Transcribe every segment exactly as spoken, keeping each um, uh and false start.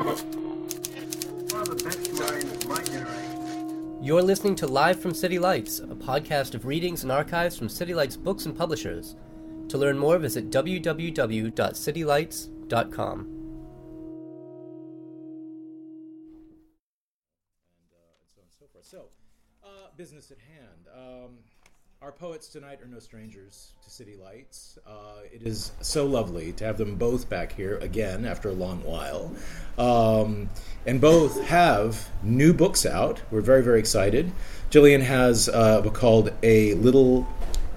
One of the best minds of my generation. You're listening to Live from City Lights, a podcast of readings and archives from City Lights Books and Publishers. To learn more, visit w w w dot city lights dot com. Business at hand. Um, our poets tonight are no strangers to City Lights. Uh, it is so lovely to have them both back here again after a long while. Um, and both have new books out. We're very, very excited. Gillian has uh, a book called A Little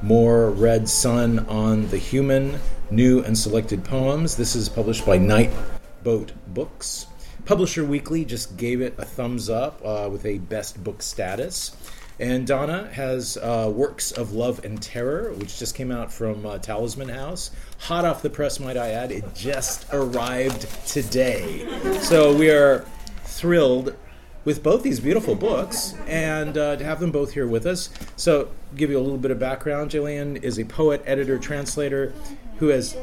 More Red Sun on the Human, New and Selected Poems. This is published by Nightboat Books. Publisher Weekly just gave it a thumbs up uh, with a best book status. And Donna has uh, Works of Love and Terror, which just came out from uh, Talisman House. Hot off the press, might I add. It just arrived today. So we are thrilled with both these beautiful books and uh, to have them both here with us. So give you a little bit of background. Gillian is a poet, editor, translator who has...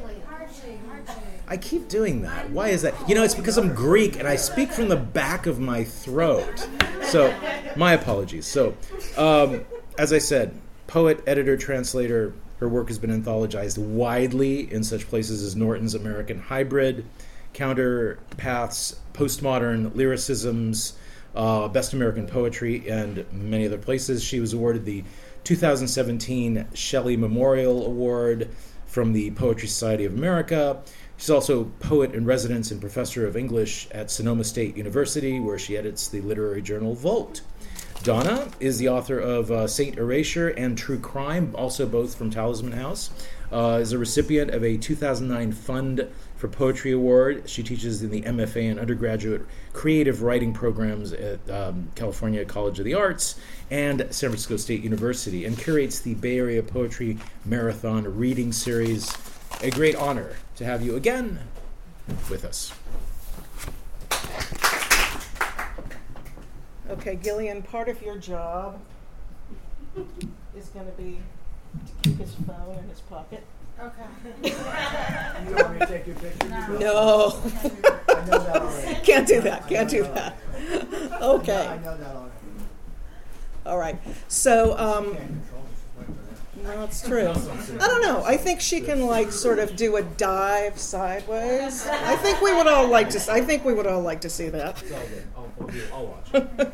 I keep doing that. Why is that? You know, it's because I'm Greek and I speak from the back of my throat. So, my apologies. So, um, as I said, poet, editor, translator, her work has been anthologized widely in such places as Norton's American Hybrid, Counterpaths, Postmodern Lyricisms, uh, Best American Poetry, and many other places. She was awarded the two thousand seventeen Shelley Memorial Award from the Poetry Society of America. She's also poet in residence and professor of English at Sonoma State University, where she edits the literary journal Volt. Donna is the author of uh, Saint Erasure and True Crime, also both from Talisman House. Uh, is a recipient of a two thousand nine Fund for Poetry Award. She teaches in the M F A and undergraduate creative writing programs at um, California College of the Arts and San Francisco State University, and curates the Bay Area Poetry Marathon reading series. A great honor to have you again with us. Okay, Gillian, part of your job is going to be to keep his phone in his pocket. Okay. You want me to take your picture? No. no. I know that already. Can't do that. Can't do that. that. Okay. I know, I know that already. All right. So, um... No, it's true. I don't know. I think she can like sort of do a dive sideways. I think we would all like to. I think we would all like to see that. I'll watch.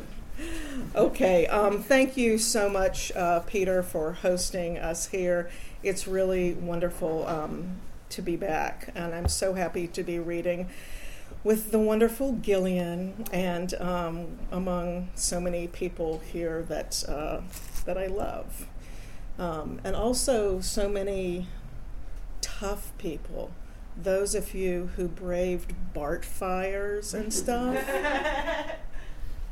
Okay. Um, thank you so much, uh, Peter, for hosting us here. It's really wonderful um, to be back, and I'm so happy to be reading with the wonderful Gillian and um, among so many people here that uh, that I love. Um, and also so many tough people, those of you who braved BART fires and stuff.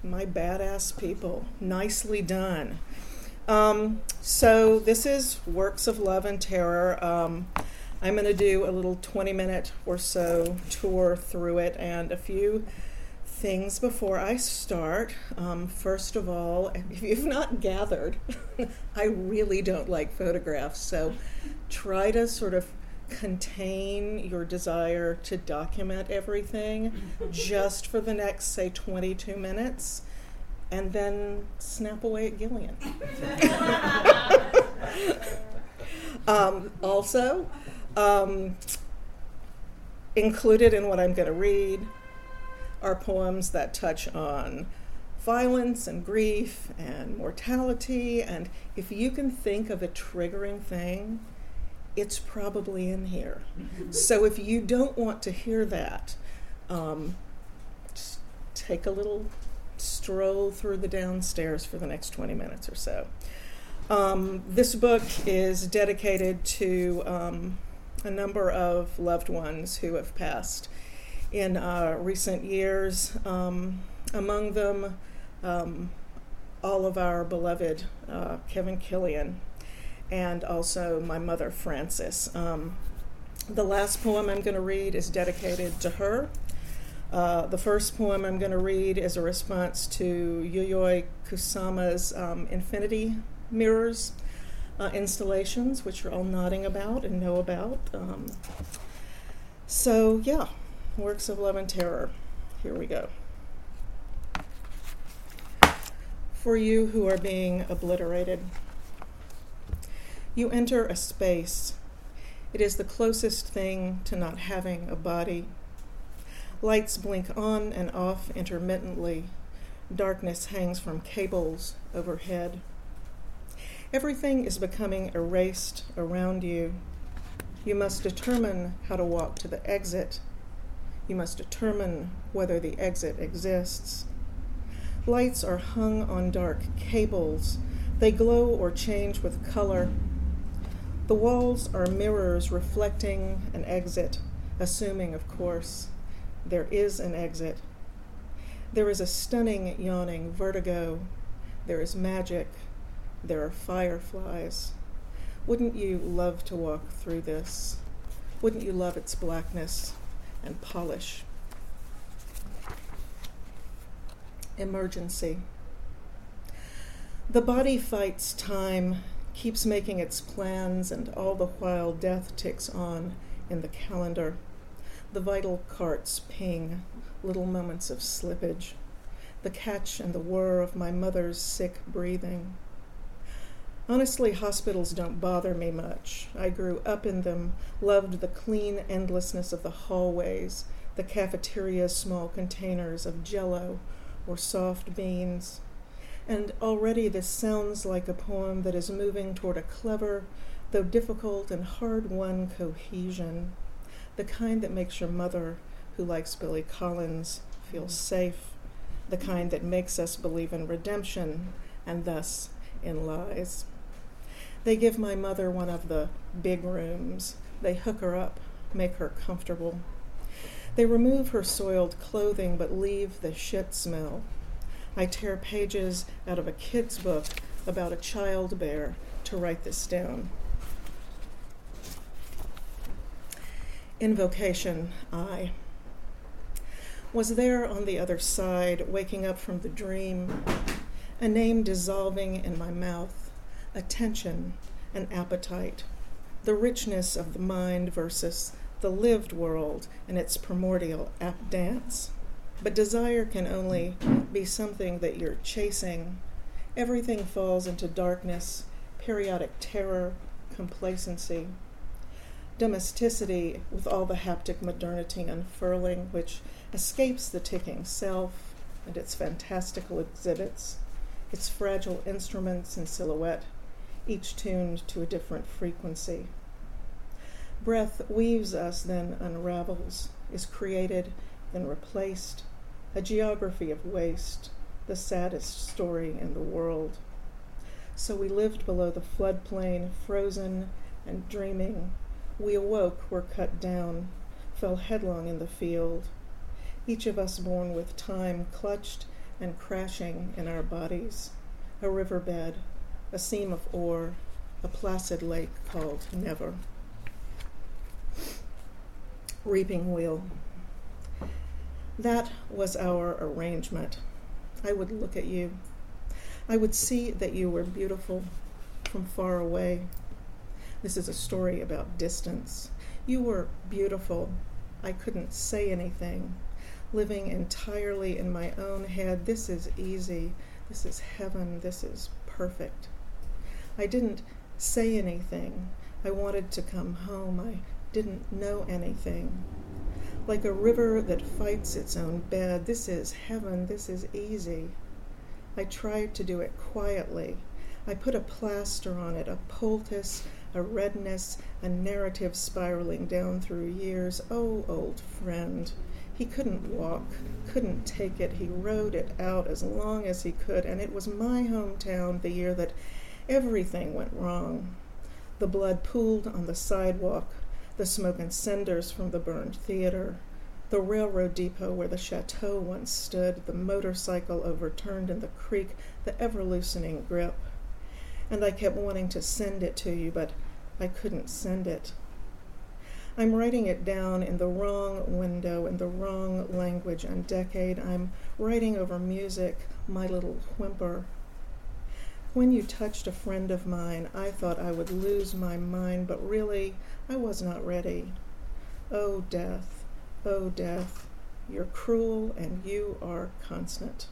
My badass people, nicely done. Um, so this is Works of Love and Terror. Um, I'm going to do a little twenty minute or so tour through it, and a few things before I start. Um, first of all, if you've not gathered, I really don't like photographs, so try to sort of contain your desire to document everything just for the next, say, twenty-two minutes, and then snap away at Gillian. um, also, um, included in what I'm going to read are poems that touch on violence and grief and mortality, and if you can think of a triggering thing, it's probably in here. So if you don't want to hear that, um, just take a little stroll through the downstairs for the next twenty minutes or so. Um, this book is dedicated to um, a number of loved ones who have passed in uh, recent years, um, among them um, all of our beloved uh, Kevin Killian, and also my mother, Frances. Um, the last poem I'm going to read is dedicated to her. Uh, the first poem I'm going to read is a response to Yayoi Kusama's um, Infinity Mirrors uh, installations, which you're all nodding about and know about. Um, so, yeah. Works of Love and Terror. Here we go. For you who are being obliterated. You enter a space. It is the closest thing to not having a body. Lights blink on and off intermittently. Darkness hangs from cables overhead. Everything is becoming erased around you. You must determine how to walk to the exit. You must determine whether the exit exists. Lights are hung on dark cables. They glow or change with color. The walls are mirrors reflecting an exit, assuming, of course, there is an exit. There is a stunning, yawning vertigo. There is magic. There are fireflies. Wouldn't you love to walk through this? Wouldn't you love its blackness and polish? Emergency. The body fights time, keeps making its plans, and all the while death ticks on in the calendar. The vital carts ping, little moments of slippage, the catch and the whir of my mother's sick breathing. Honestly, hospitals don't bother me much. I grew up in them, loved the clean endlessness of the hallways, the cafeteria's small containers of jello or soft beans. And already this sounds like a poem that is moving toward a clever, though difficult and hard-won cohesion, the kind that makes your mother, who likes Billy Collins, feel safe, the kind that makes us believe in redemption, and thus in lies. They give my mother one of the big rooms. They hook her up, make her comfortable. They remove her soiled clothing but leave the shit smell. I tear pages out of a kid's book about a child bear to write this down. Invocation, I was there on the other side, waking up from the dream, a name dissolving in my mouth, a tension, an appetite, the richness of the mind versus the lived world and its primordial ap dance. But desire can only be something that you're chasing. Everything falls into darkness, periodic terror, complacency, domesticity with all the haptic modernity unfurling, which escapes the ticking self and its fantastical exhibits, its fragile instruments in silhouette, each tuned to a different frequency. Breath weaves us, then unravels, is created, then replaced, a geography of waste, the saddest story in the world. So we lived below the floodplain, frozen and dreaming. We awoke, were cut down, fell headlong in the field, each of us born with time clutched and crashing in our bodies, a riverbed, a seam of ore, a placid lake called Never. Reaping wheel. That was our arrangement. I would look at you. I would see that you were beautiful from far away. This is a story about distance. You were beautiful. I couldn't say anything. Living entirely in my own head, this is easy. This is heaven. This is perfect. I didn't say anything. I wanted to come home. I didn't know anything. Like a river that fights its own bed, this is heaven, this is easy. I tried to do it quietly. I put a plaster on it, a poultice, a redness, a narrative spiraling down through years. Oh, old friend. He couldn't walk, couldn't take it. He rode it out as long as he could, and it was my hometown the year that everything went wrong. The blood pooled on the sidewalk, the smoke and cinders from the burned theater, the railroad depot where the chateau once stood, the motorcycle overturned in the creek, the ever-loosening grip. And I kept wanting to send it to you, but I couldn't send it. I'm writing it down in the wrong window, in the wrong language and decade. I'm writing over music, my little whimper. When you touched a friend of mine, I thought I would lose my mind, but really, I was not ready. Oh, death, oh, death, You're cruel and you are constant.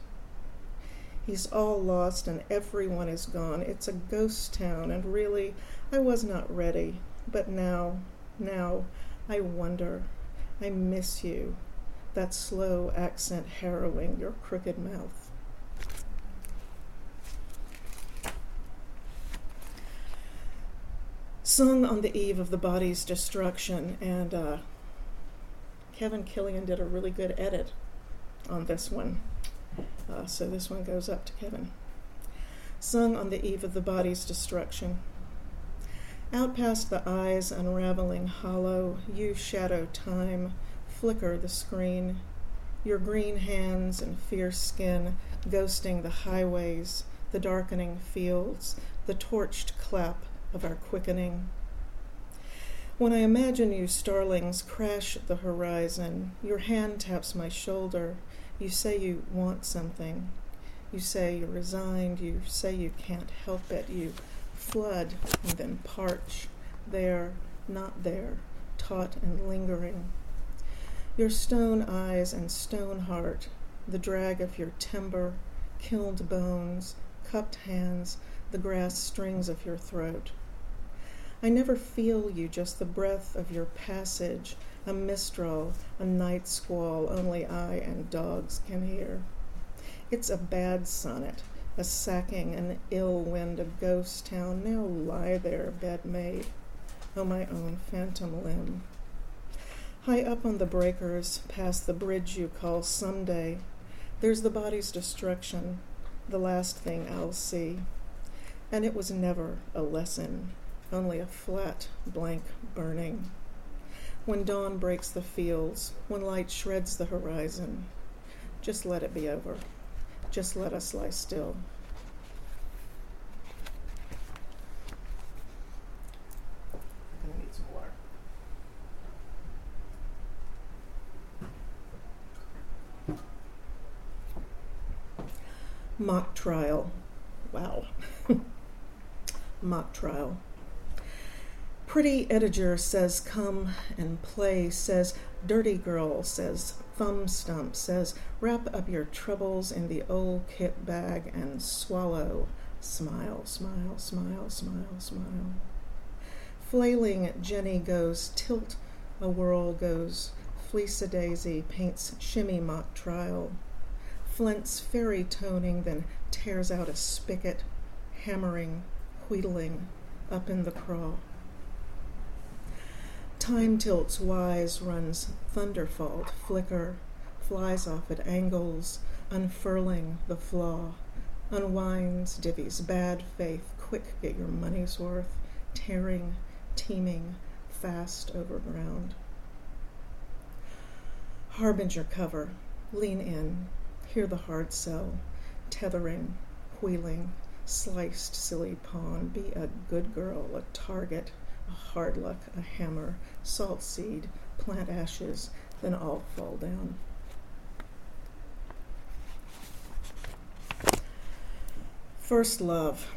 He's all lost and everyone is gone. It's a ghost town, and really, I was not ready. But now, now, I wonder. I miss you. That slow accent harrowing your crooked mouth. Sung on the eve of the body's destruction, and uh, Kevin Killian did a really good edit on this one. Uh, so this one goes up to Kevin. Sung on the eve of the body's destruction. Out past the eyes unraveling hollow, you shadow time, flicker the screen, your green hands and fierce skin ghosting the highways, the darkening fields, the torched clap of our quickening. When I imagine you starlings crash the horizon, your hand taps my shoulder. You say you want something. You say you're resigned. You say you can't help it. You flood and then parch. There, not there, taut and lingering. Your stone eyes and stone heart, the drag of your timber, killed bones, cupped hands, the grass strings of your throat. I never feel you, just the breath of your passage, a mistral, a night squall only I and dogs can hear. It's a bad sonnet, a sacking, an ill wind, a ghost town. Now lie there, bed made, oh my own phantom limb. High up on the breakers, past the bridge you call someday, there's the body's destruction, the last thing I'll see. And it was never a lesson, only a flat, blank burning. When dawn breaks the fields, when light shreds the horizon, just let it be over. Just let us lie still. I'm gonna need some water. Mock trial. Wow. Mock trial. Pretty Ediger says, come and play, says, dirty girl, says, thumb stump, says, wrap up your troubles in the old kit bag and swallow. Smile, smile, smile, smile, smile. Flailing Jenny goes, tilt a whirl goes, fleece a daisy, paints shimmy mock trial. Flints fairy toning, then tears out a spigot, hammering, wheedling, up in the craw. Time tilts wise, runs thunderfault, flicker, flies off at angles, unfurling the flaw, unwinds, divvies bad faith, quick get your money's worth, tearing, teeming, fast over ground. Harbinger cover, lean in, hear the hard sell, tethering, wheeling, sliced silly pawn, be a good girl, a target, a hard luck, a hammer, salt seed, plant ashes, then all fall down. First love.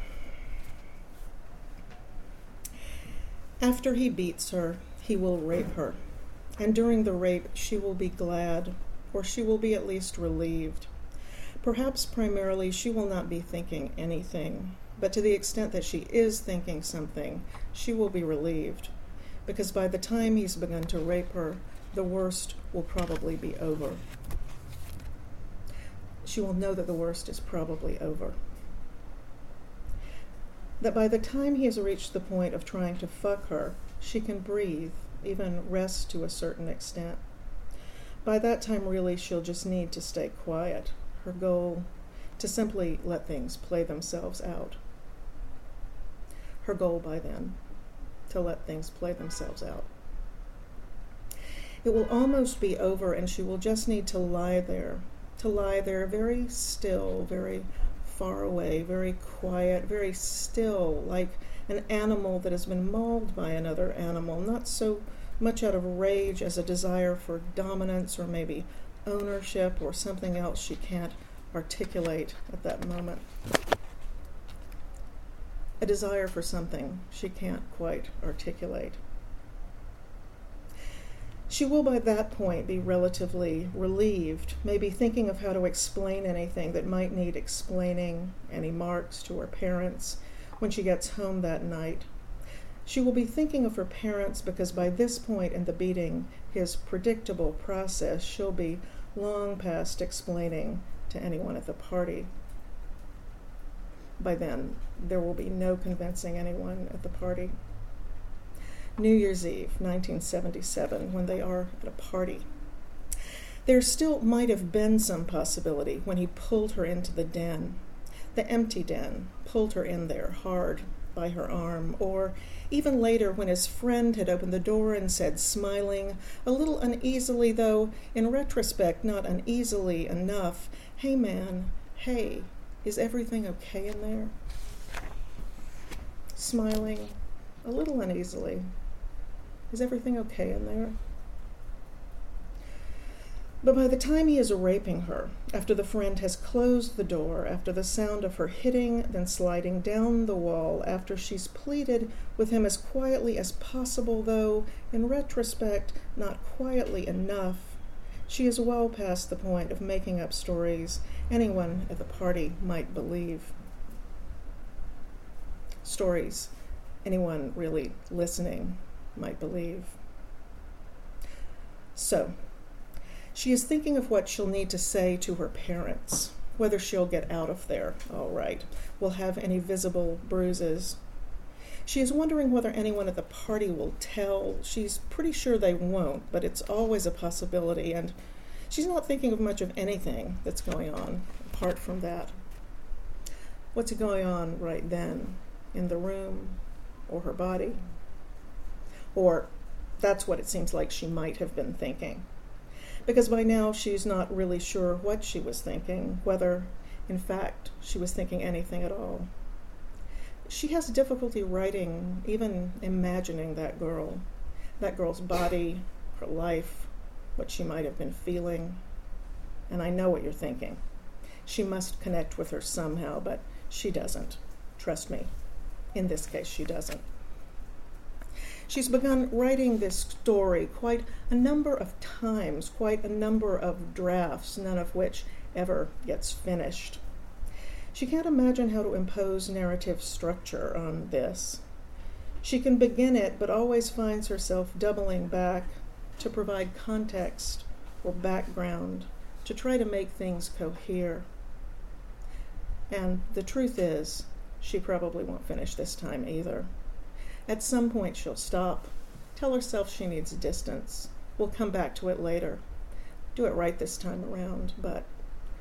After he beats her, he will rape her, and during the rape she will be glad, or she will be at least relieved. Perhaps primarily she will not be thinking anything, but to the extent that she is thinking something, she will be relieved, because by the time he's begun to rape her, the worst will probably be over. She will know that the worst is probably over. That by the time he has reached the point of trying to fuck her, she can breathe, even rest to a certain extent. By that time, really, she'll just need to stay quiet. Her goal, to simply let things play themselves out. Her goal by then, to let things play themselves out. It will almost be over, and she will just need to lie there, to lie there very still, very far away, very quiet, very still, like an animal that has been mauled by another animal, not so much out of rage as a desire for dominance or maybe ownership or something else she can't articulate at that moment. A desire for something she can't quite articulate. She will by that point be relatively relieved, maybe thinking of how to explain anything that might need explaining, any marks to her parents, when she gets home that night. She will be thinking of her parents because by this point in the beating, his predictable process, she'll be long past explaining to anyone at the party. By then, there will be no convincing anyone at the party. New Year's Eve, nineteen seventy-seven, when they are at a party. There still might have been some possibility when he pulled her into the den, the empty den, pulled her in there hard by her arm, or even later when his friend had opened the door and said, smiling, a little uneasily, though in retrospect not uneasily enough, "Hey man, hey, is everything okay in there?" Smiling, a little uneasily. Is everything okay in there? But by the time he is raping her, after the friend has closed the door, after the sound of her hitting, then sliding down the wall, after she's pleaded with him as quietly as possible, though, in retrospect, not quietly enough, she is well past the point of making up stories anyone at the party might believe. Stories anyone really listening might believe. So, she is thinking of what she'll need to say to her parents, whether she'll get out of there all right, will have any visible bruises. She is wondering whether anyone at the party will tell. She's pretty sure they won't, but it's always a possibility, and she's not thinking of much of anything that's going on apart from that. What's going on right then in the room? Or her body, or that's what it seems like she might have been thinking, because by now she's not really sure what she was thinking, whether in fact she was thinking anything at all. She has difficulty writing, even imagining that girl, that girl's body, her life, what she might have been feeling. And I know what you're thinking. She must connect with her somehow, but she doesn't. Trust me. In this case, she doesn't. She's begun writing this story quite a number of times, quite a number of drafts, none of which ever gets finished. She can't imagine how to impose narrative structure on this. She can begin it, but always finds herself doubling back to provide context or background, to try to make things cohere. And the truth is, she probably won't finish this time either. At some point she'll stop, tell herself she needs distance. We'll come back to it later. Do it right this time around, but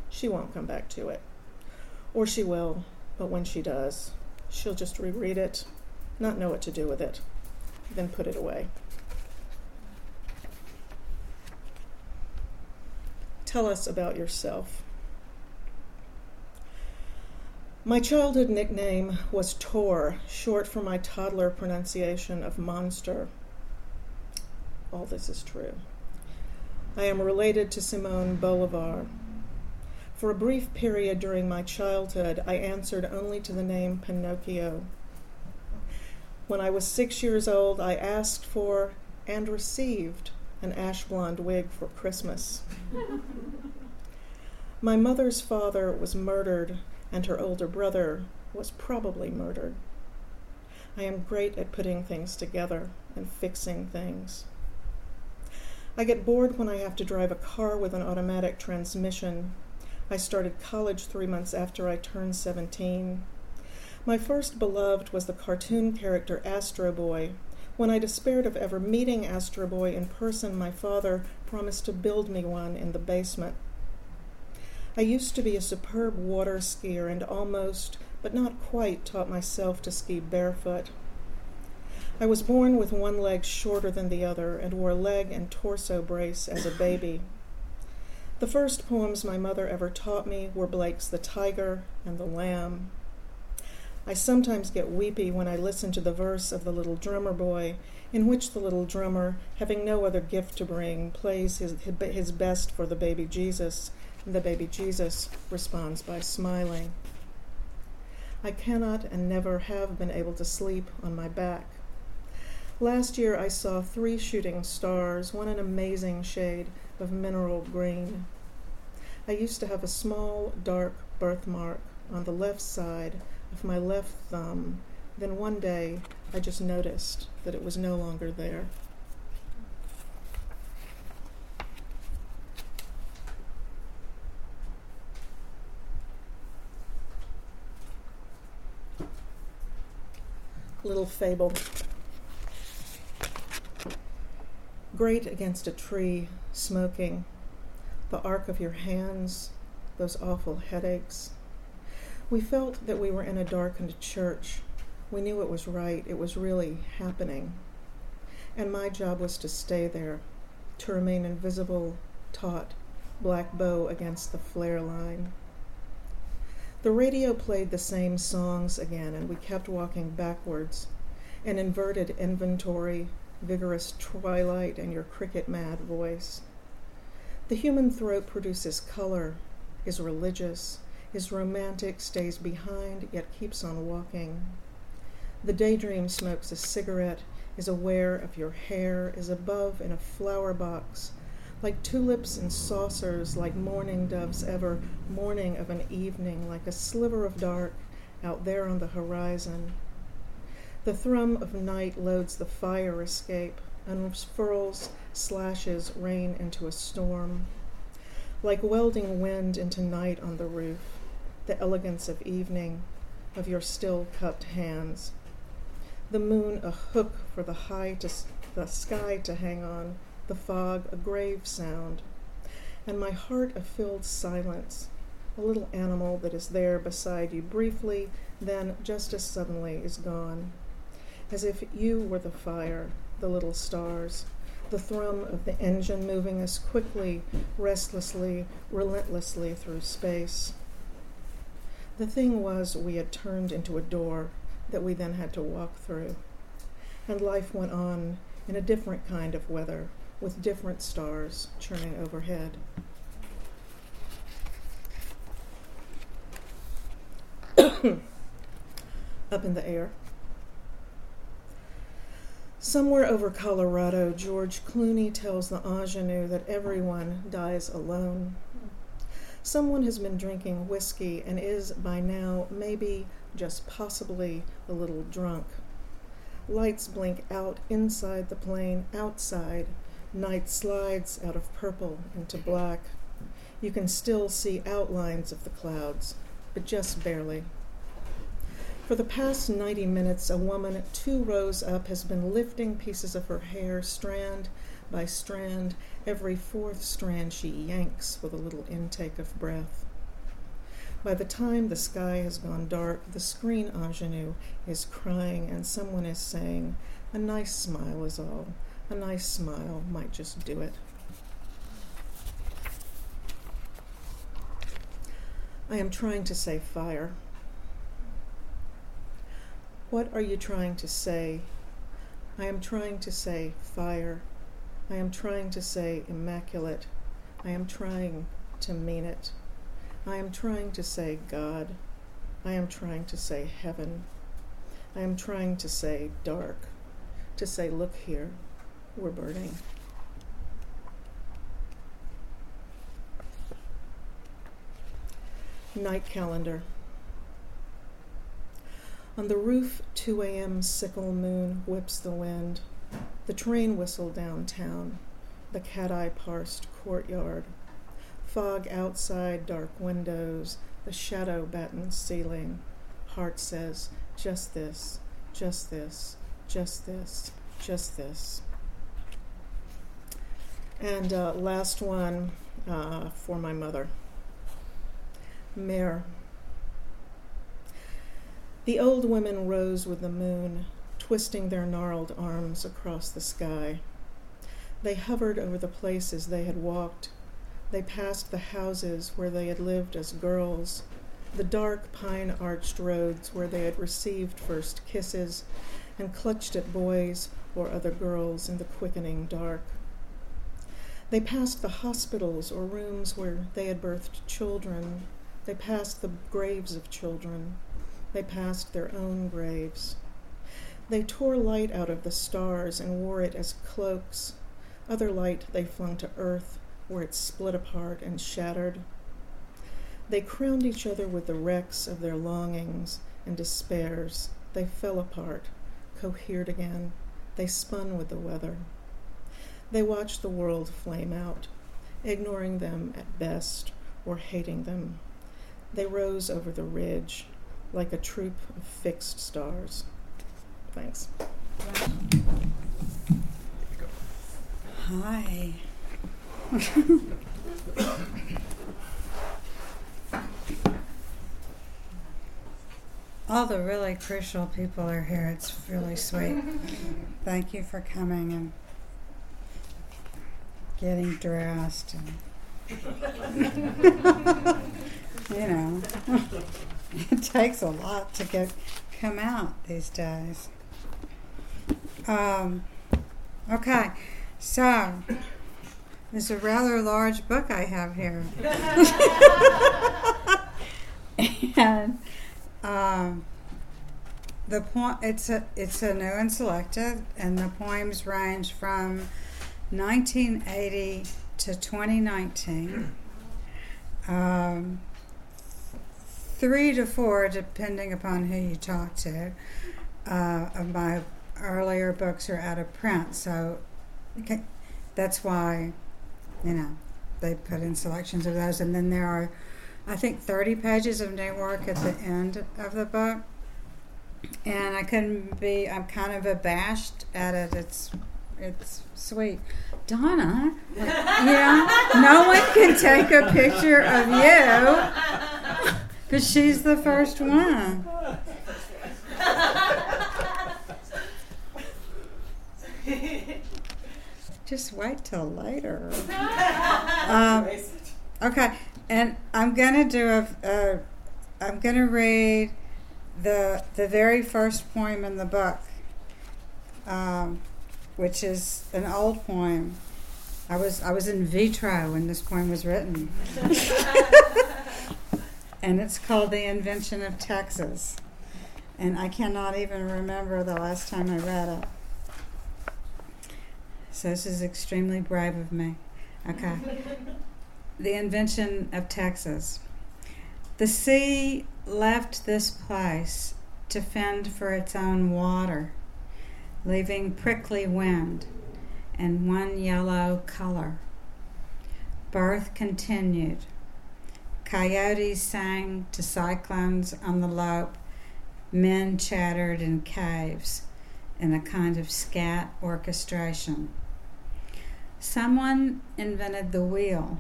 she won't come back to it. Or she will, but when she does, she'll just reread it, not know what to do with it, then put it away. Tell us about yourself. My childhood nickname was Tor, short for my toddler pronunciation of monster. All this is true. I am related to Simone Bolivar. For a brief period during my childhood, I answered only to the name Pinocchio. When I was six years old, I asked for and received an ash blonde wig for Christmas. My mother's father was murdered, and her older brother was probably murdered. I am great at putting things together and fixing things. I get bored when I have to drive a car with an automatic transmission. I started college three months after I turned seventeen. My first beloved was the cartoon character Astro Boy. When I despaired of ever meeting Astro Boy in person, my father promised to build me one in the basement. I used to be a superb water skier and almost, but not quite, taught myself to ski barefoot. I was born with one leg shorter than the other and wore leg and torso brace as a baby. The first poems my mother ever taught me were Blake's The Tiger and the Lamb. I sometimes get weepy when I listen to the verse of The Little Drummer Boy, in which the little drummer, having no other gift to bring, plays his, his best for the baby Jesus. The baby Jesus responds by smiling. I cannot and never have been able to sleep on my back. Last year I saw three shooting stars, one an amazing shade of mineral green. I used to have a small, dark birthmark on the left side of my left thumb. Then one day I just noticed that it was no longer there. Little fable. Grate against a tree, smoking, the arc of your hands, those awful headaches. We felt that we were in a darkened church. We knew it was right, it was really happening. And my job was to stay there, to remain invisible, taut, black bow against the flare line. The radio played the same songs again, and we kept walking backwards, an inverted inventory, vigorous twilight, and your cricket-mad voice. The human throat produces color, is religious, is romantic, stays behind, yet keeps on walking. The daydream smokes a cigarette, is aware of your hair, is above in a flower box, like tulips in saucers, like mourning doves ever, morning of an evening, like a sliver of dark out there on the horizon. The thrum of night loads the fire escape, unfurls, slashes rain into a storm. Like welding wind into night on the roof, the elegance of evening, of your still cupped hands. The moon a hook for the high to the sky to hang on, the fog a grave sound, and my heart a filled silence, a little animal that is there beside you briefly, then just as suddenly is gone, as if you were the fire, the little stars, the thrum of the engine moving us quickly, restlessly, relentlessly through space. The thing was we had turned into a door that we then had to walk through, and life went on in a different kind of weather, with different stars churning overhead. Up in the air. Somewhere over Colorado, George Clooney tells the ingenue that everyone dies alone. Someone has been drinking whiskey and is by now maybe, just possibly, a little drunk. Lights blink out inside the plane, outside. Night slides out of purple into black. You can still see outlines of the clouds, but just barely. For the past ninety minutes, a woman two rows up has been lifting pieces of her hair, strand by strand. Every fourth strand she yanks with a little intake of breath. By the time the sky has gone dark, the screen ingenue is crying and someone is saying, "A nice smile is all. A nice smile might just do it." I am trying to say fire. What are you trying to say? I am trying to say fire. I am trying to say immaculate. I am trying to mean it. I am trying to say God. I am trying to say heaven. I am trying to say dark. To say, look here. We're burning. Night calendar. On the roof, two a.m. sickle moon whips the wind. The train whistle downtown. The cat-eye parsed courtyard. Fog outside dark windows. The shadow battens ceiling. Heart says, just this, just this, just this, just this. And uh, last one uh, for my mother. Mare. The old women rose with the moon, twisting their gnarled arms across the sky. They hovered over the places they had walked. They passed the houses where they had lived as girls, the dark pine-arched roads where they had received first kisses and clutched at boys or other girls in the quickening dark. They passed the hospitals or rooms where they had birthed children. They passed the graves of children. They passed their own graves. They tore light out of the stars and wore it as cloaks. Other light they flung to earth, where it split apart and shattered. They crowned each other with the wrecks of their longings and despairs. They fell apart, cohered again. They spun with the weather. They watched the world flame out, ignoring them at best or hating them. They rose over the ridge like a troop of fixed stars. Thanks. Hi. All the really crucial people are here. It's really sweet. Thank you for coming and getting dressed and you know, it takes a lot to get come out these days. Um, okay, so it's a rather large book I have here. And um, the po- it's a it's a new and selected, and the poems range from nineteen eighty to twenty nineteen, um, three to four depending upon who you talk to. Uh, of my earlier books are out of print, so okay, that's why, you know, they put in selections of those. And then there are, I think, thirty pages of new work at the end of the book, and I couldn't be, I'm kind of abashed at it. It's It's sweet. Donna, yeah, no one can take a picture of you because she's the first one. Just wait till later. Um, okay, and I'm gonna do a. Uh, I'm gonna read the the very first poem in the book. Um, which is an old poem. I was I was in vitro when this poem was written. And it's called The Invention of Texas. And I cannot even remember the last time I read it. So this is extremely brave of me. Okay. The Invention of Texas. The sea left this place to fend for its own water, leaving prickly wind and one yellow color. Birth continued. Coyotes sang to cyclones on the lope. Men chattered in caves in a kind of scat orchestration. Someone invented the wheel.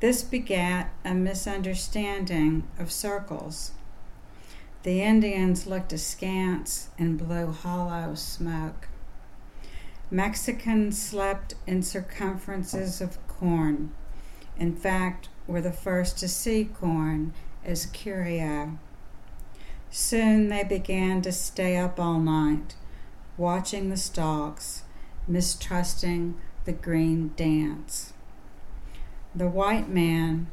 This begat a misunderstanding of circles. The Indians looked askance and blew hollow smoke. Mexicans slept in circumferences of corn. In fact, were the first to see corn as curio. Soon they began to stay up all night, watching the stalks, mistrusting the green dance. The white man,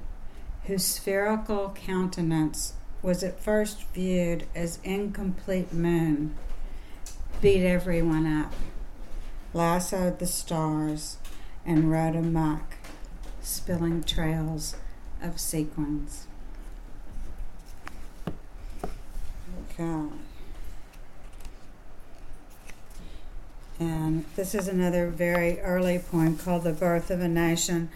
whose spherical countenance was at first viewed as incomplete moon, beat everyone up, lassoed the stars, and rode amok, spilling trails of sequins. Okay. And this is another very early poem called The Birth of a Nation.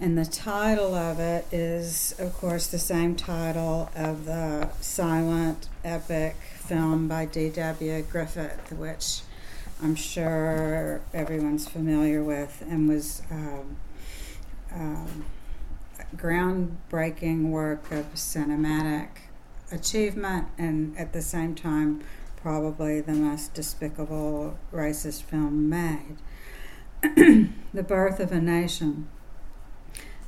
And the title of it is, of course, the same title of the silent epic film by D W Griffith, which I'm sure everyone's familiar with, and was um, um, groundbreaking work of cinematic achievement, and at the same time, probably the most despicable racist film made. The Birth of a Nation.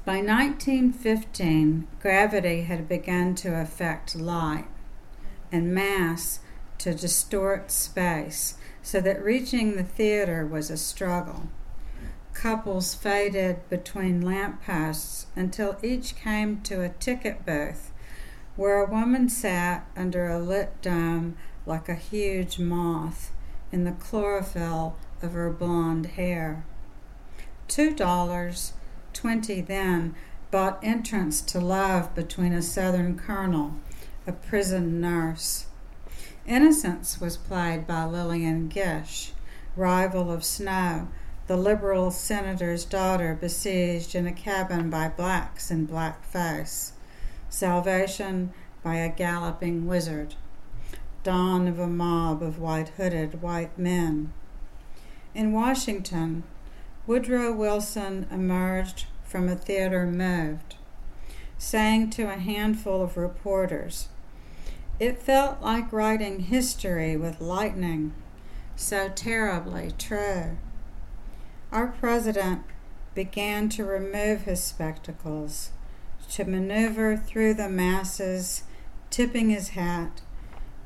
By nineteen fifteen, gravity had begun to affect light and mass to distort space, so that reaching the theater was a struggle. Couples faded between lampposts until each came to a ticket booth, where a woman sat under a lit dome like a huge moth in the chlorophyll of her blonde hair. Two dollars, twenty then, bought entrance to love between a Southern colonel, a prison nurse. Innocence was played by Lillian Gish, rival of Snow, the liberal senator's daughter besieged in a cabin by blacks in blackface. Salvation by a galloping wizard. Dawn of a mob of white-hooded white men. In Washington, Woodrow Wilson emerged from a theater moved, saying to a handful of reporters, "It felt like writing history with lightning, so terribly true." Our president began to remove his spectacles, to maneuver through the masses, tipping his hat,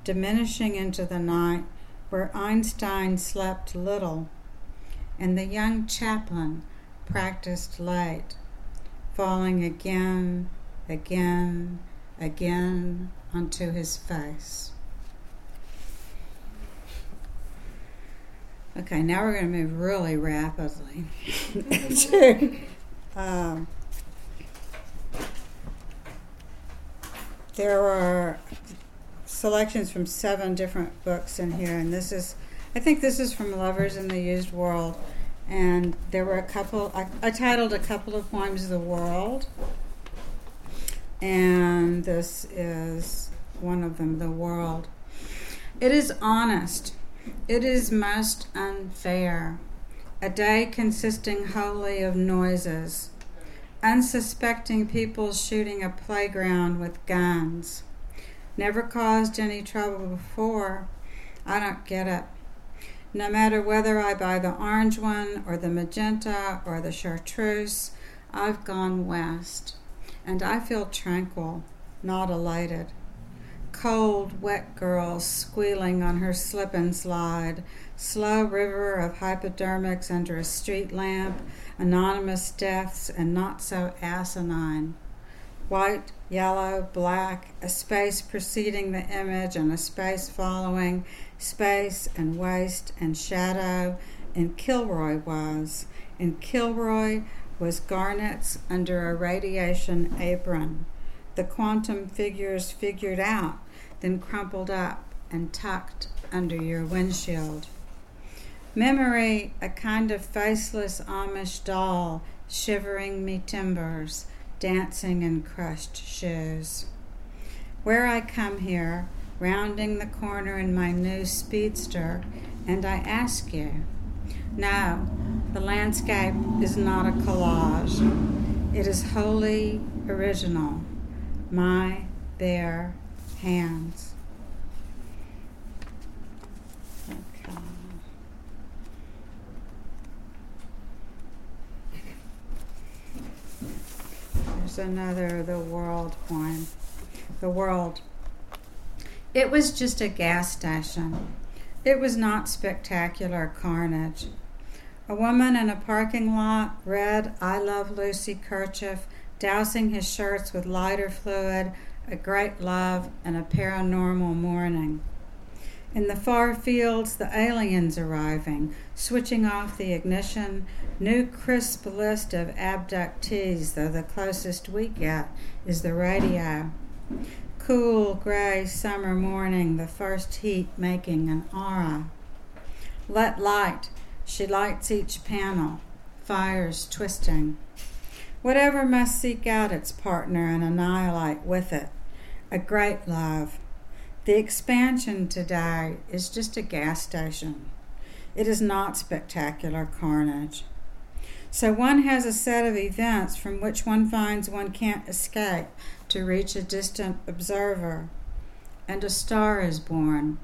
diminishing into the night where Einstein slept little, and the young chaplain practiced late, falling again, again, again onto his face. Okay, now we're going to move really rapidly to um, there are selections from seven different books in here, and this is, I think this is from Lovers in the Used World, and there were a couple, I, I titled a couple of poems The World, and this is one of them, The World. It is honest. It is most unfair. A day consisting wholly of noises. Unsuspecting people shooting a playground with guns. Never caused any trouble before. I don't get it. No matter whether I buy the orange one or the magenta or the chartreuse, I've gone west. And I feel tranquil, not elated. Cold, wet girl squealing on her slip and slide, slow river of hypodermics under a street lamp, anonymous deaths and not so asinine. White, yellow, black, a space preceding the image and a space following, space and waste and shadow, and Kilroy was, and Kilroy was garnets under a radiation apron. The quantum figures figured out, then crumpled up and tucked under your windshield. Memory, a kind of faceless Amish doll, shivering me timbers, dancing in crushed shoes. Where I come here, rounding the corner in my new speedster, and I ask you, no, the landscape is not a collage. It is wholly original. My bare hands. Okay. There's another The World poem. The World. It was just a gas station. It was not spectacular carnage. A woman in a parking lot read I Love Lucy kerchief, dousing his shirts with lighter fluid, a great love, and a paranormal morning. In the far fields, the aliens arriving, switching off the ignition, new crisp list of abductees, though the closest we get is the radio. Cool, gray summer morning, the first heat making an aura. Let light, she lights each panel, fires twisting. Whatever must seek out its partner and annihilate with it. A great love. The expansion today is just a gas station. It is not spectacular carnage. So one has a set of events from which one finds one can't escape to reach a distant observer. And a star is born.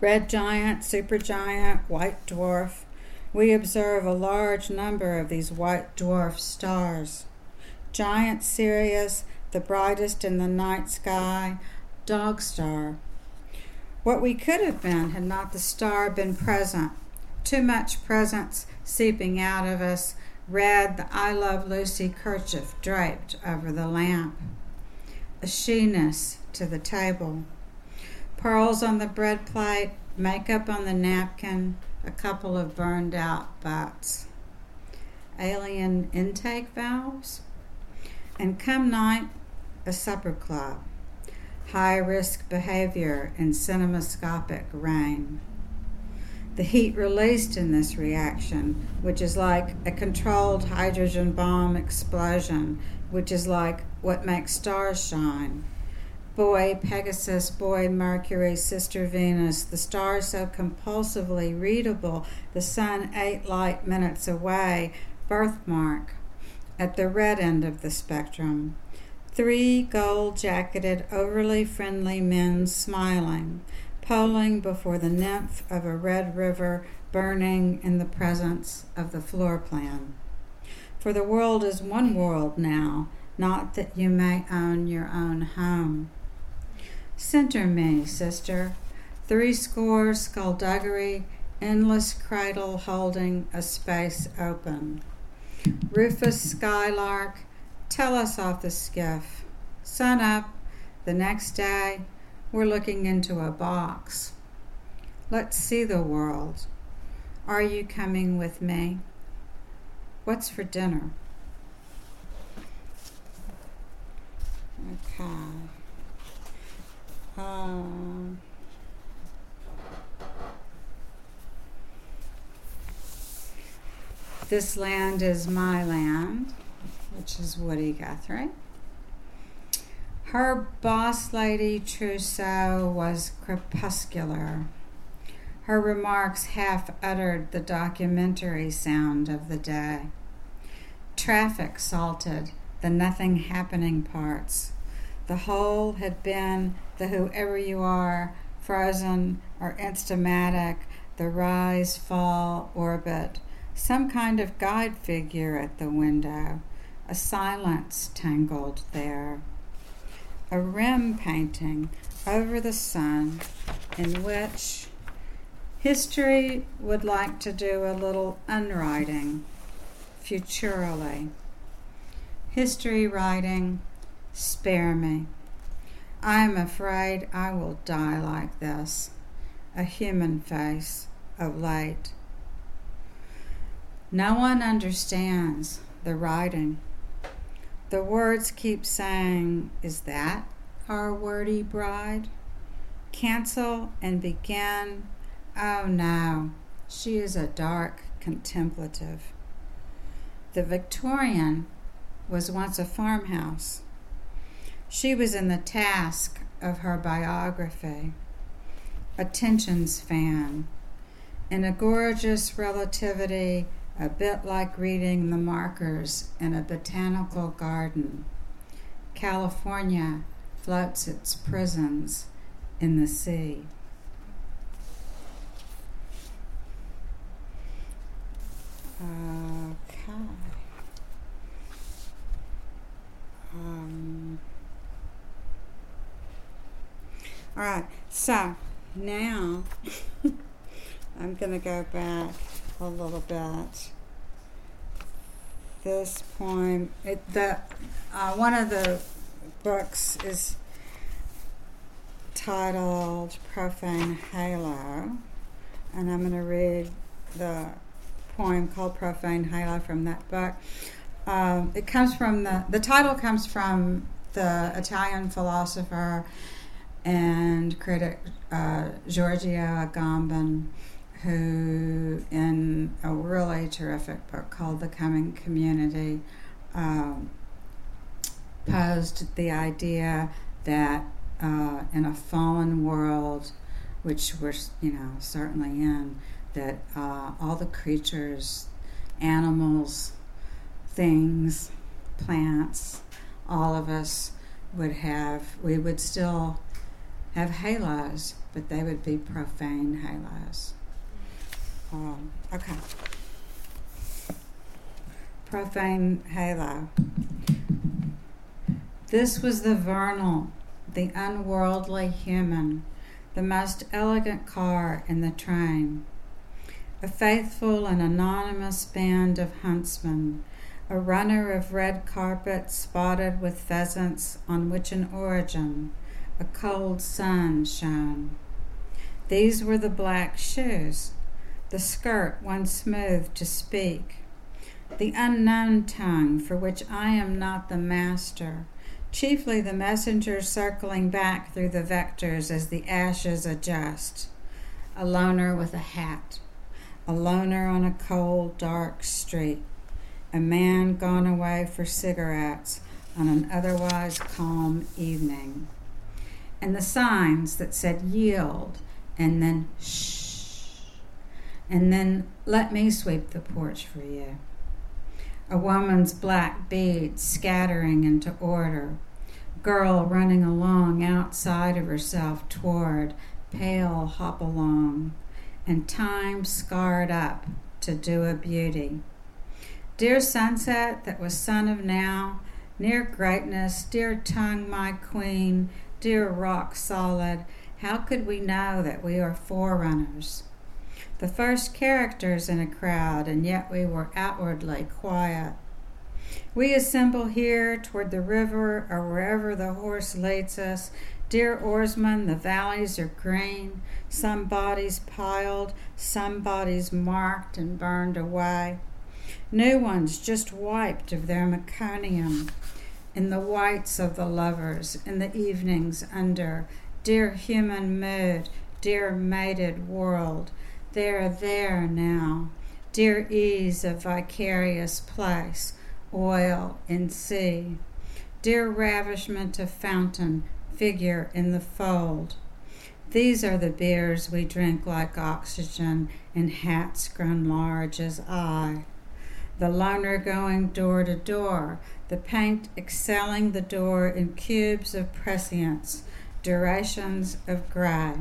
Red giant, supergiant, white dwarf. We observe a large number of these white dwarf stars. Giant Sirius, the brightest in the night sky, dog star. What we could have been had not the star been present. Too much presence seeping out of us, red the I Love Lucy kerchief draped over the lamp. A she-ness to the table. pearls on the bread plate, makeup on the napkin, a couple of burned out butts. Alien intake valves, and come night, a supper club, high-risk behavior and cinemascopic rain. The heat released in this reaction, which is like a controlled hydrogen bomb explosion, which is like what makes stars shine. Boy, Pegasus, boy, Mercury, sister Venus, the stars so compulsively readable, the sun eight light minutes away, birthmark, at the red end of the spectrum. Three gold-jacketed, overly friendly men smiling, polling before the nymph of a red river burning in the presence of the floor plan. For the world is one world now, not that you may own your own home. Center me, sister, three score skullduggery, endless cradle holding a space open. Rufus Skylark, tell us off the skiff. Sun up, the next day, we're looking into a box. Let's see the world. Are you coming with me? What's for dinner? Okay. Um, This Land Is My Land, which is Woody Guthrie. Her boss lady trousseau was crepuscular. Her remarks half uttered the documentary sound of the day. Traffic salted the nothing happening parts. The whole had been the whoever you are, frozen or instamatic, the rise, fall, orbit, some kind of guide figure at the window, a silence tangled there. A rim painting over the sun in which history would like to do a little unwriting, futurally. History writing, spare me. I am afraid I will die like this. A human face of light. No one understands the writing. The words keep saying, is that our wordy bride? Cancel and begin. Oh no, she is a dark contemplative. The Victorian was once a farmhouse. She was in the task of her biography, a tensions fan, in a gorgeous relativity, a bit like reading the markers in a botanical garden. California floats its prisons in the sea. Okay. Um, all right, so now I'm going to go back a little bit. This poem, it, the uh, one of the books is titled Profane Halo, and I'm going to read the poem called Profane Halo from that book. Um, it comes from the, the title comes from the Italian philosopher and critic uh, Giorgio Agamben, who in a really terrific book called The Coming Community um, posed the idea that uh, in a fallen world, which we're you know certainly in, that uh, all the creatures, animals, things, plants, all of us would have, we would still have halos, but they would be profane halos. Um, okay. Profane Halo. This was the vernal, the unworldly human, the most elegant car in the train, a faithful and anonymous band of huntsmen, a runner of red carpet spotted with pheasants on which an origin, a cold sun shone. These were the black shoes, the skirt once smooth to speak, the unknown tongue for which I am not the master, chiefly the messengers circling back through the vectors as the ashes adjust. A loner with a hat, a loner on a cold, dark street, a man gone away for cigarettes on an otherwise calm evening. And the signs that said yield, and then shh, and then let me sweep the porch for you. A woman's black beads scattering into order, girl running along outside of herself toward pale hop-along, and time scarred up to do a beauty. Dear sunset that was sun of now, near greatness, dear tongue my queen, dear rock solid, how could we know that we are forerunners? The first characters in a crowd, and yet we were outwardly quiet. We assemble here toward the river or wherever the horse leads us. Dear oarsmen, the valleys are green, some bodies piled, some bodies marked and burned away. New ones just wiped of their meconium. In the whites of the lovers, in the evenings under, dear human mood, dear mated world, they are there now, dear ease of vicarious place, oil in sea, dear ravishment of fountain, figure in the fold. These are the beers we drink like oxygen in hats grown large as I. The loner going door to door, the paint excelling the door in cubes of prescience, durations of gray.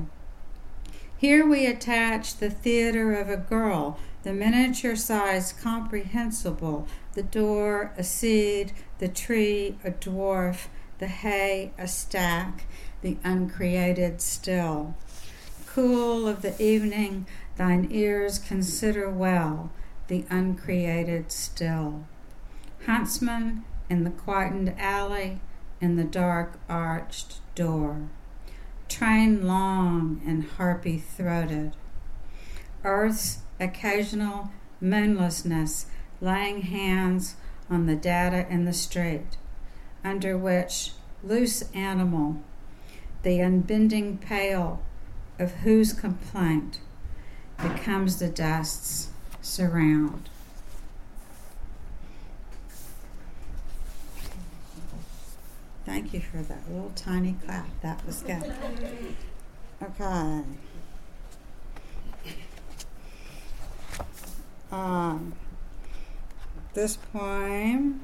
Here we attach the theater of a girl, the miniature size comprehensible, the door a seed, the tree a dwarf, the hay a stack, the uncreated still. Cool of the evening, thine ears consider well, the uncreated still. Huntsman in the quietened alley, in the dark arched door. Train long and harpy-throated. Earth's occasional moonlessness laying hands on the data in the street, under which loose animal, the unbending pale of whose complaint becomes the dust's surround. Thank you for that little tiny clap. That was good. Okay. Um, this poem,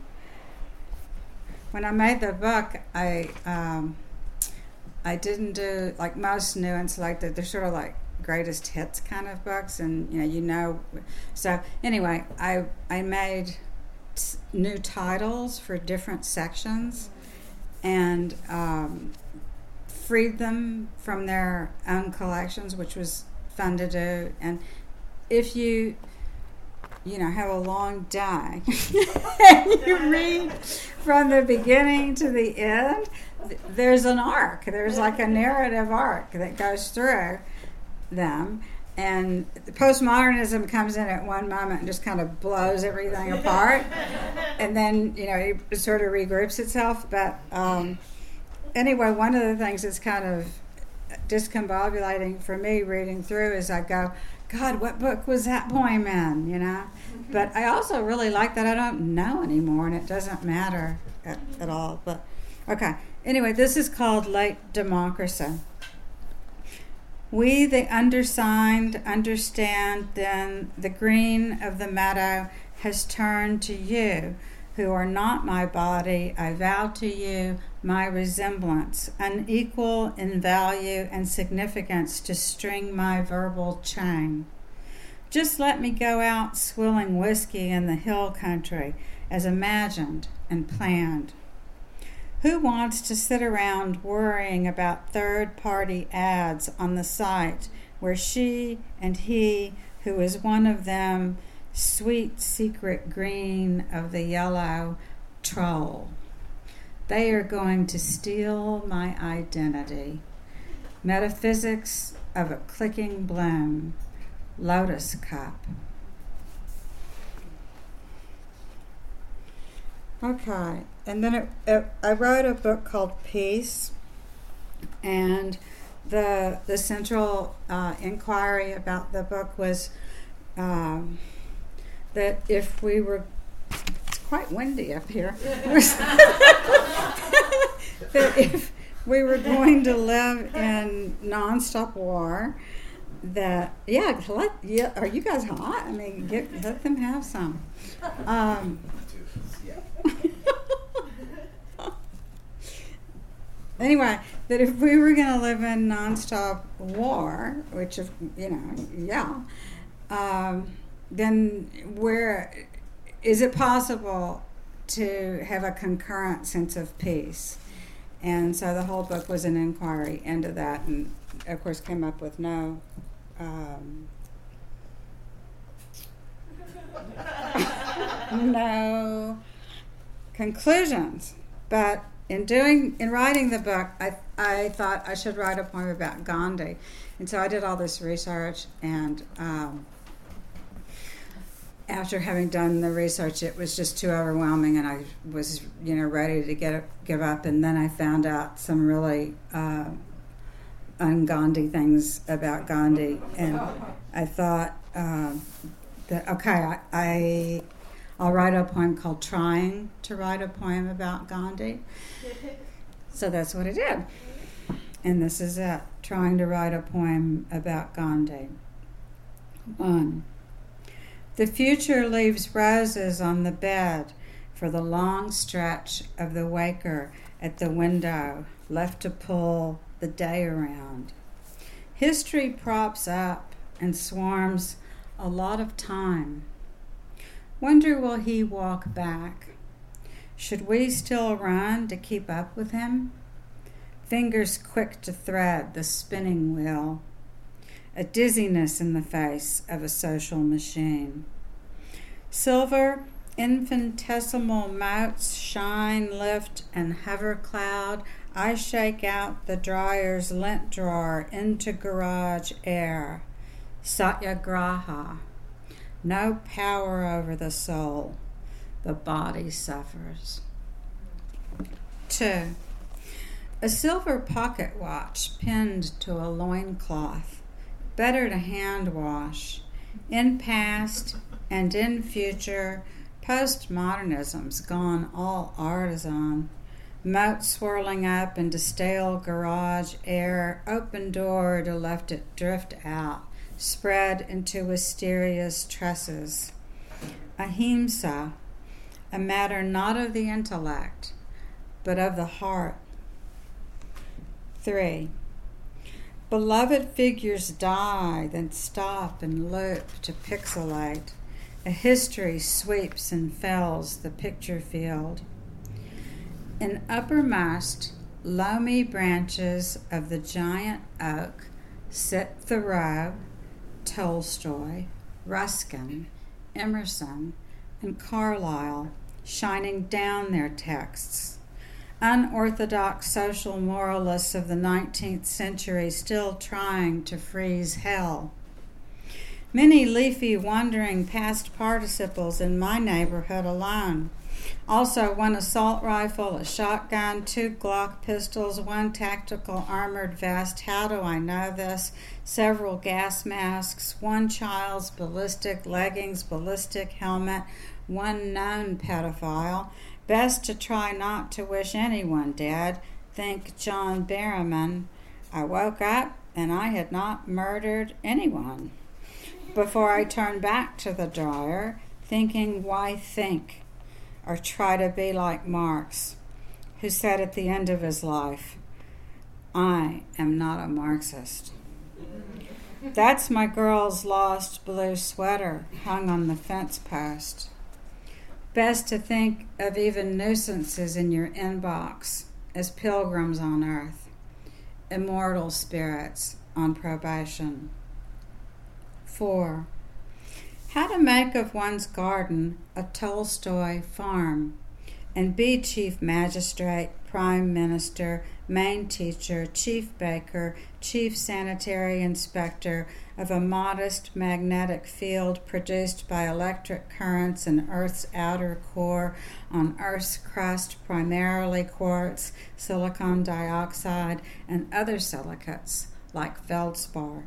when I made the book, I um, I didn't do, like most new and selected, they're sort of like greatest hits kind of books, and you know, you know. So anyway, I, I made t- new titles for different sections, and um, freed them from their own collections, which was fun to do. And if you, you know, have a long day, and you read from the beginning to the end, th- there's an arc. There's like a narrative arc that goes through them. And postmodernism comes in at one moment and just kind of blows everything apart, and then, you know, it sort of regroups itself. But um, anyway, one of the things that's kind of discombobulating for me reading through is I go, God, what book was that poem in, you know? Mm-hmm. But I also really like that I don't know anymore, and it doesn't matter at, at all. But okay, anyway, this is called Late Democracy. We, the undersigned, understand then the green of the meadow has turned to you, who are not my body. I vow to you my resemblance, unequal in value and significance to string my verbal chain. Just let me go out swilling whiskey in the hill country, as imagined and planned. Who wants to sit around worrying about third-party ads on the site where she and he, who is one of them, sweet secret green of the yellow, troll? They are going to steal my identity. Metaphysics of a clicking bloom. Lotus Cup. Okay, and then it, it, I wrote a book called Peace, and the the central uh, inquiry about the book was um, that if we were, it's quite windy up here, that if we were going to live in nonstop war, that, yeah, let, yeah, are you guys hot? I mean, get, let them have some. Um, Anyway, that if we were going to live in nonstop war, which is, you know, yeah, um, then where is it possible to have a concurrent sense of peace? And so the whole book was an inquiry into that, and of course came up with no. Um, no conclusions, but in doing in writing the book, I I thought I should write a poem about Gandhi, and so I did all this research. And um, after having done the research, it was just too overwhelming, and I was you know ready to get give up. And then I found out some really uh, un-Gandhi things about Gandhi, and I thought uh, that okay, I. I I'll write a poem called Trying to Write a Poem About Gandhi. So that's what I did. And this is it. Trying to Write a Poem About Gandhi. One. The future leaves roses on the bed for the long stretch of the waker at the window, left to pull the day around. History props up and swarms a lot of time. Wonder will he walk back? Should we still run to keep up with him? Fingers quick to thread the spinning wheel. A dizziness in the face of a social machine. Silver, infinitesimal motes shine, lift, and hover cloud. I shake out the dryer's lint drawer into garage air. Satyagraha. No power over the soul. The body suffers. Two. A silver pocket watch pinned to a loincloth. Better to hand wash. In past and in future, postmodernism's gone all artisan. Moat swirling up into stale garage air. Open door to let it drift out. Spread into mysterious tresses. Ahimsa, a matter not of the intellect, but of the heart. Three. Beloved figures die, then stop and loop to pixelate. A history sweeps and fells the picture field. In uppermost, loamy branches of the giant oak sit Thoreau, Tolstoy, Ruskin, Emerson, and Carlyle, shining down their texts. Unorthodox social moralists of the nineteenth century still trying to freeze hell. Many leafy, wandering past participles in my neighborhood alone. Also, one assault rifle, a shotgun, two Glock pistols, one tactical armored vest. How do I know this? Several gas masks, one child's ballistic leggings, ballistic helmet, one known pedophile. Best to try not to wish anyone dead. Think John Barrowman. I woke up and I had not murdered anyone. Before I turned back to the dryer, thinking, why think? Or try to be like Marx, who said at the end of his life, I am not a Marxist. That's my girl's lost blue sweater hung on the fence post. Best to think of even nuisances in your inbox as pilgrims on earth, immortal spirits on probation. Four. How to make of one's garden a Tolstoy farm and be chief magistrate, prime minister, main teacher, chief baker, chief sanitary inspector of a modest magnetic field produced by electric currents in Earth's outer core, on Earth's crust, primarily quartz, silicon dioxide, and other silicates like feldspar.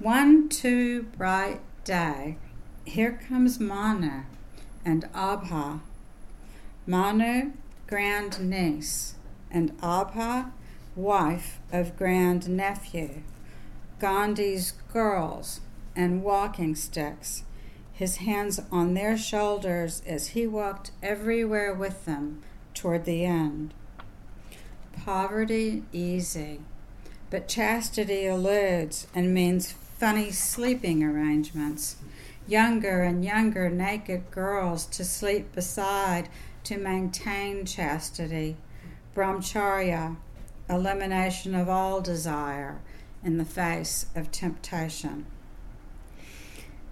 One too bright day, here comes Manu and Abha. Manu, grandniece, and Abha, wife of grandnephew. Gandhi's girls and walking sticks, his hands on their shoulders as he walked everywhere with them toward the end. Poverty easy, but chastity eludes and means funny sleeping arrangements. Younger and younger naked girls to sleep beside to maintain chastity. Brahmacharya, elimination of all desire in the face of temptation.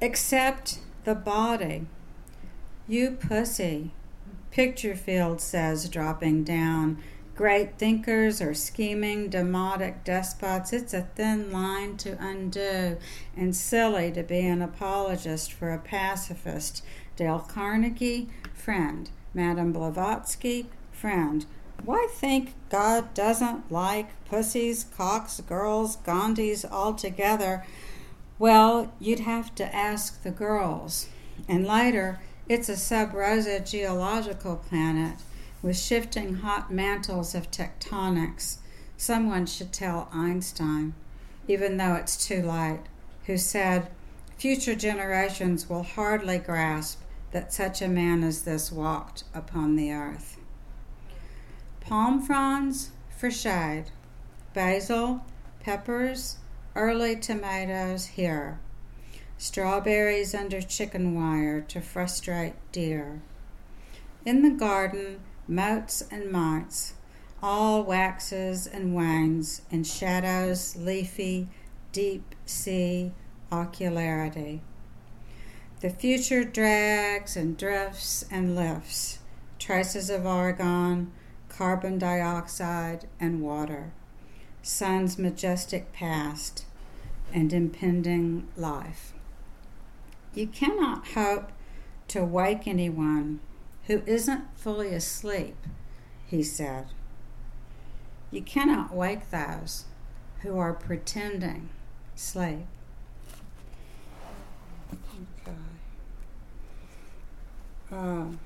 Except the body. You pussy, Picturefield says, dropping down. Great thinkers or scheming, demotic despots, it's a thin line to undo, and silly to be an apologist for a pacifist. Dale Carnegie, friend. Madame Blavatsky, friend. Why think God doesn't like pussies, cocks, girls, Gandhis altogether? Well, you'd have to ask the girls. And later, it's a sub rosa geological planet with shifting hot mantles of tectonics. Someone should tell Einstein, even though it's too late, who said, future generations will hardly grasp that such a man as this walked upon the earth. Palm fronds for shade, basil, peppers, early tomatoes here, strawberries under chicken wire to frustrate deer. In the garden, motes and mites, all waxes and wanes in shadows, leafy, deep sea, ocularity. The future drags and drifts and lifts, traces of argon, carbon dioxide, and water, sun's majestic past and impending life. You cannot hope to wake anyone who isn't fully asleep, he said. You cannot wake those who are pretending sleep. Okay. Um,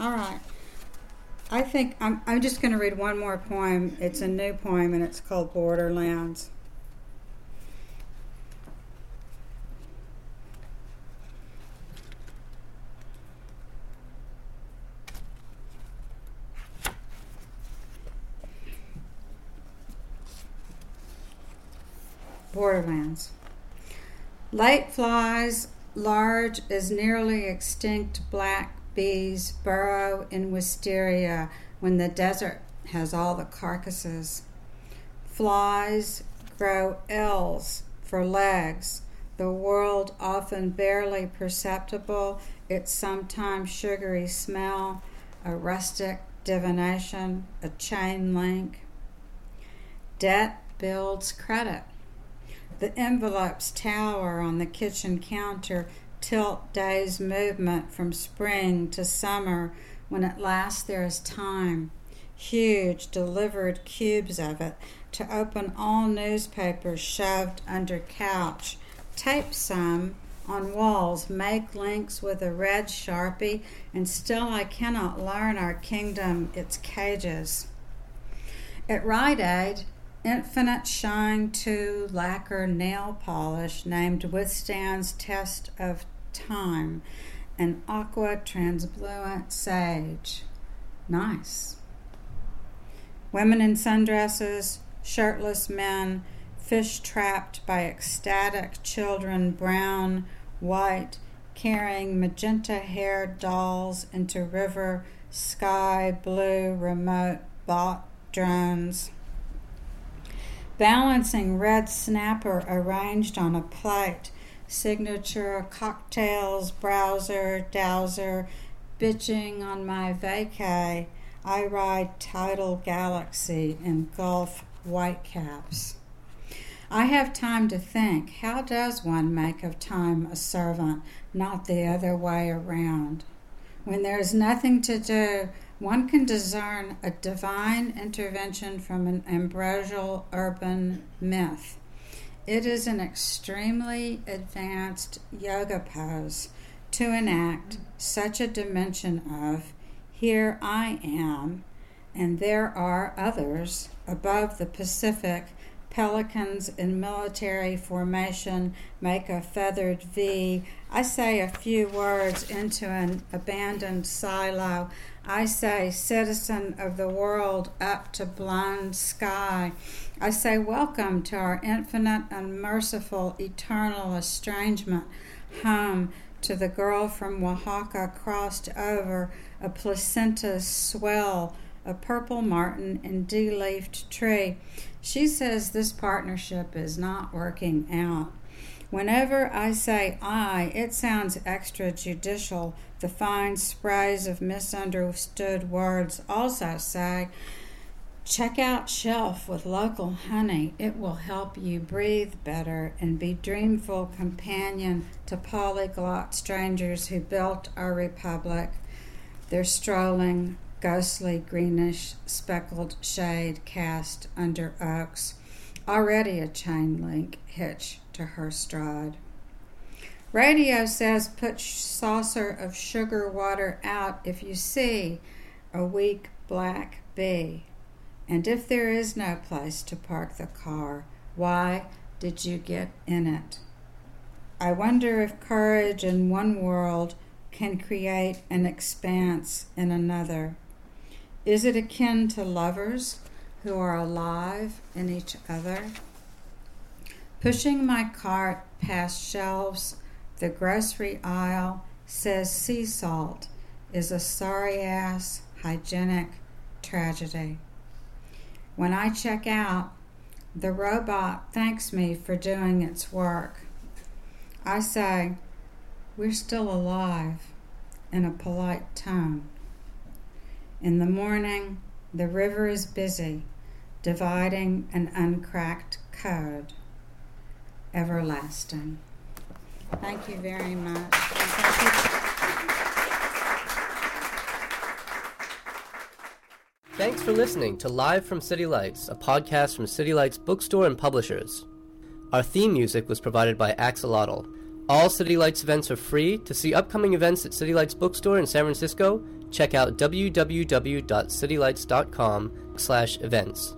all right. I think I'm, I'm just going to read one more poem. It's a new poem, and it's called Borderlands. Borderlands. Light flies, large as nearly extinct black bees, burrow in wisteria when the desert has all the carcasses. Flies grow L's for legs, the world often barely perceptible, its sometimes sugary smell, a rustic divination, a chain link. Debt builds credit. The envelopes tower on the kitchen counter, tilt day's movement from spring to summer when at last there is time, huge delivered cubes of it, to open all newspapers shoved under couch, tape some on walls, make links with a red Sharpie, and still I cannot learn our kingdom, its cages. At Rite Aid, infinite shine to lacquer nail polish named withstands test of time, an aqua translucent sage. Nice. Women in sundresses, shirtless men, fish trapped by ecstatic children, brown, white, carrying magenta-haired dolls into river, sky, blue, remote, bot drones. Balancing red snapper arranged on a plate, signature, cocktails, browser, dowser, bitching on my vacay, I ride tidal galaxy and gulf whitecaps. I have time to think. How does one make of time a servant, not the other way around? When there is nothing to do, one can discern a divine intervention from an ambrosial urban myth. It is an extremely advanced yoga pose to enact such a dimension of here I am, and there are others above the Pacific. Pelicans in military formation make a feathered V. I say a few words into an abandoned silo. I say, citizen of the world, up to blind sky. I say, welcome to our infinite, unmerciful, eternal estrangement. Home to the girl from Oaxaca crossed over, a placenta swell, a purple martin and de-leafed tree. She says this partnership is not working out. Whenever I say I, it sounds extrajudicial. The fine sprays of misunderstood words also say, check out shelf with local honey. It will help you breathe better and be dreamful companion to polyglot strangers who built our republic. They're strolling ghostly greenish speckled shade cast under oaks, already a chain link hitch to her stride. Radio says put saucer of sugar water out if you see a weak black bee. And if there is no place to park the car, why did you get in it? I wonder if courage in one world can create an expanse in another. Is it akin to lovers who are alive in each other? Pushing my cart past shelves, the grocery aisle says sea salt is a sorry-ass hygienic tragedy. When I check out, the robot thanks me for doing its work. I say, we're still alive, in a polite tone. In the morning, the river is busy, dividing an uncracked code, everlasting. Thank you very much. Thanks for listening to Live from City Lights, a podcast from City Lights Bookstore and Publishers. Our theme music was provided by Axolotl. All City Lights events are free. To see upcoming events at City Lights Bookstore in San Francisco, check out w w w dot city lights dot com slash events.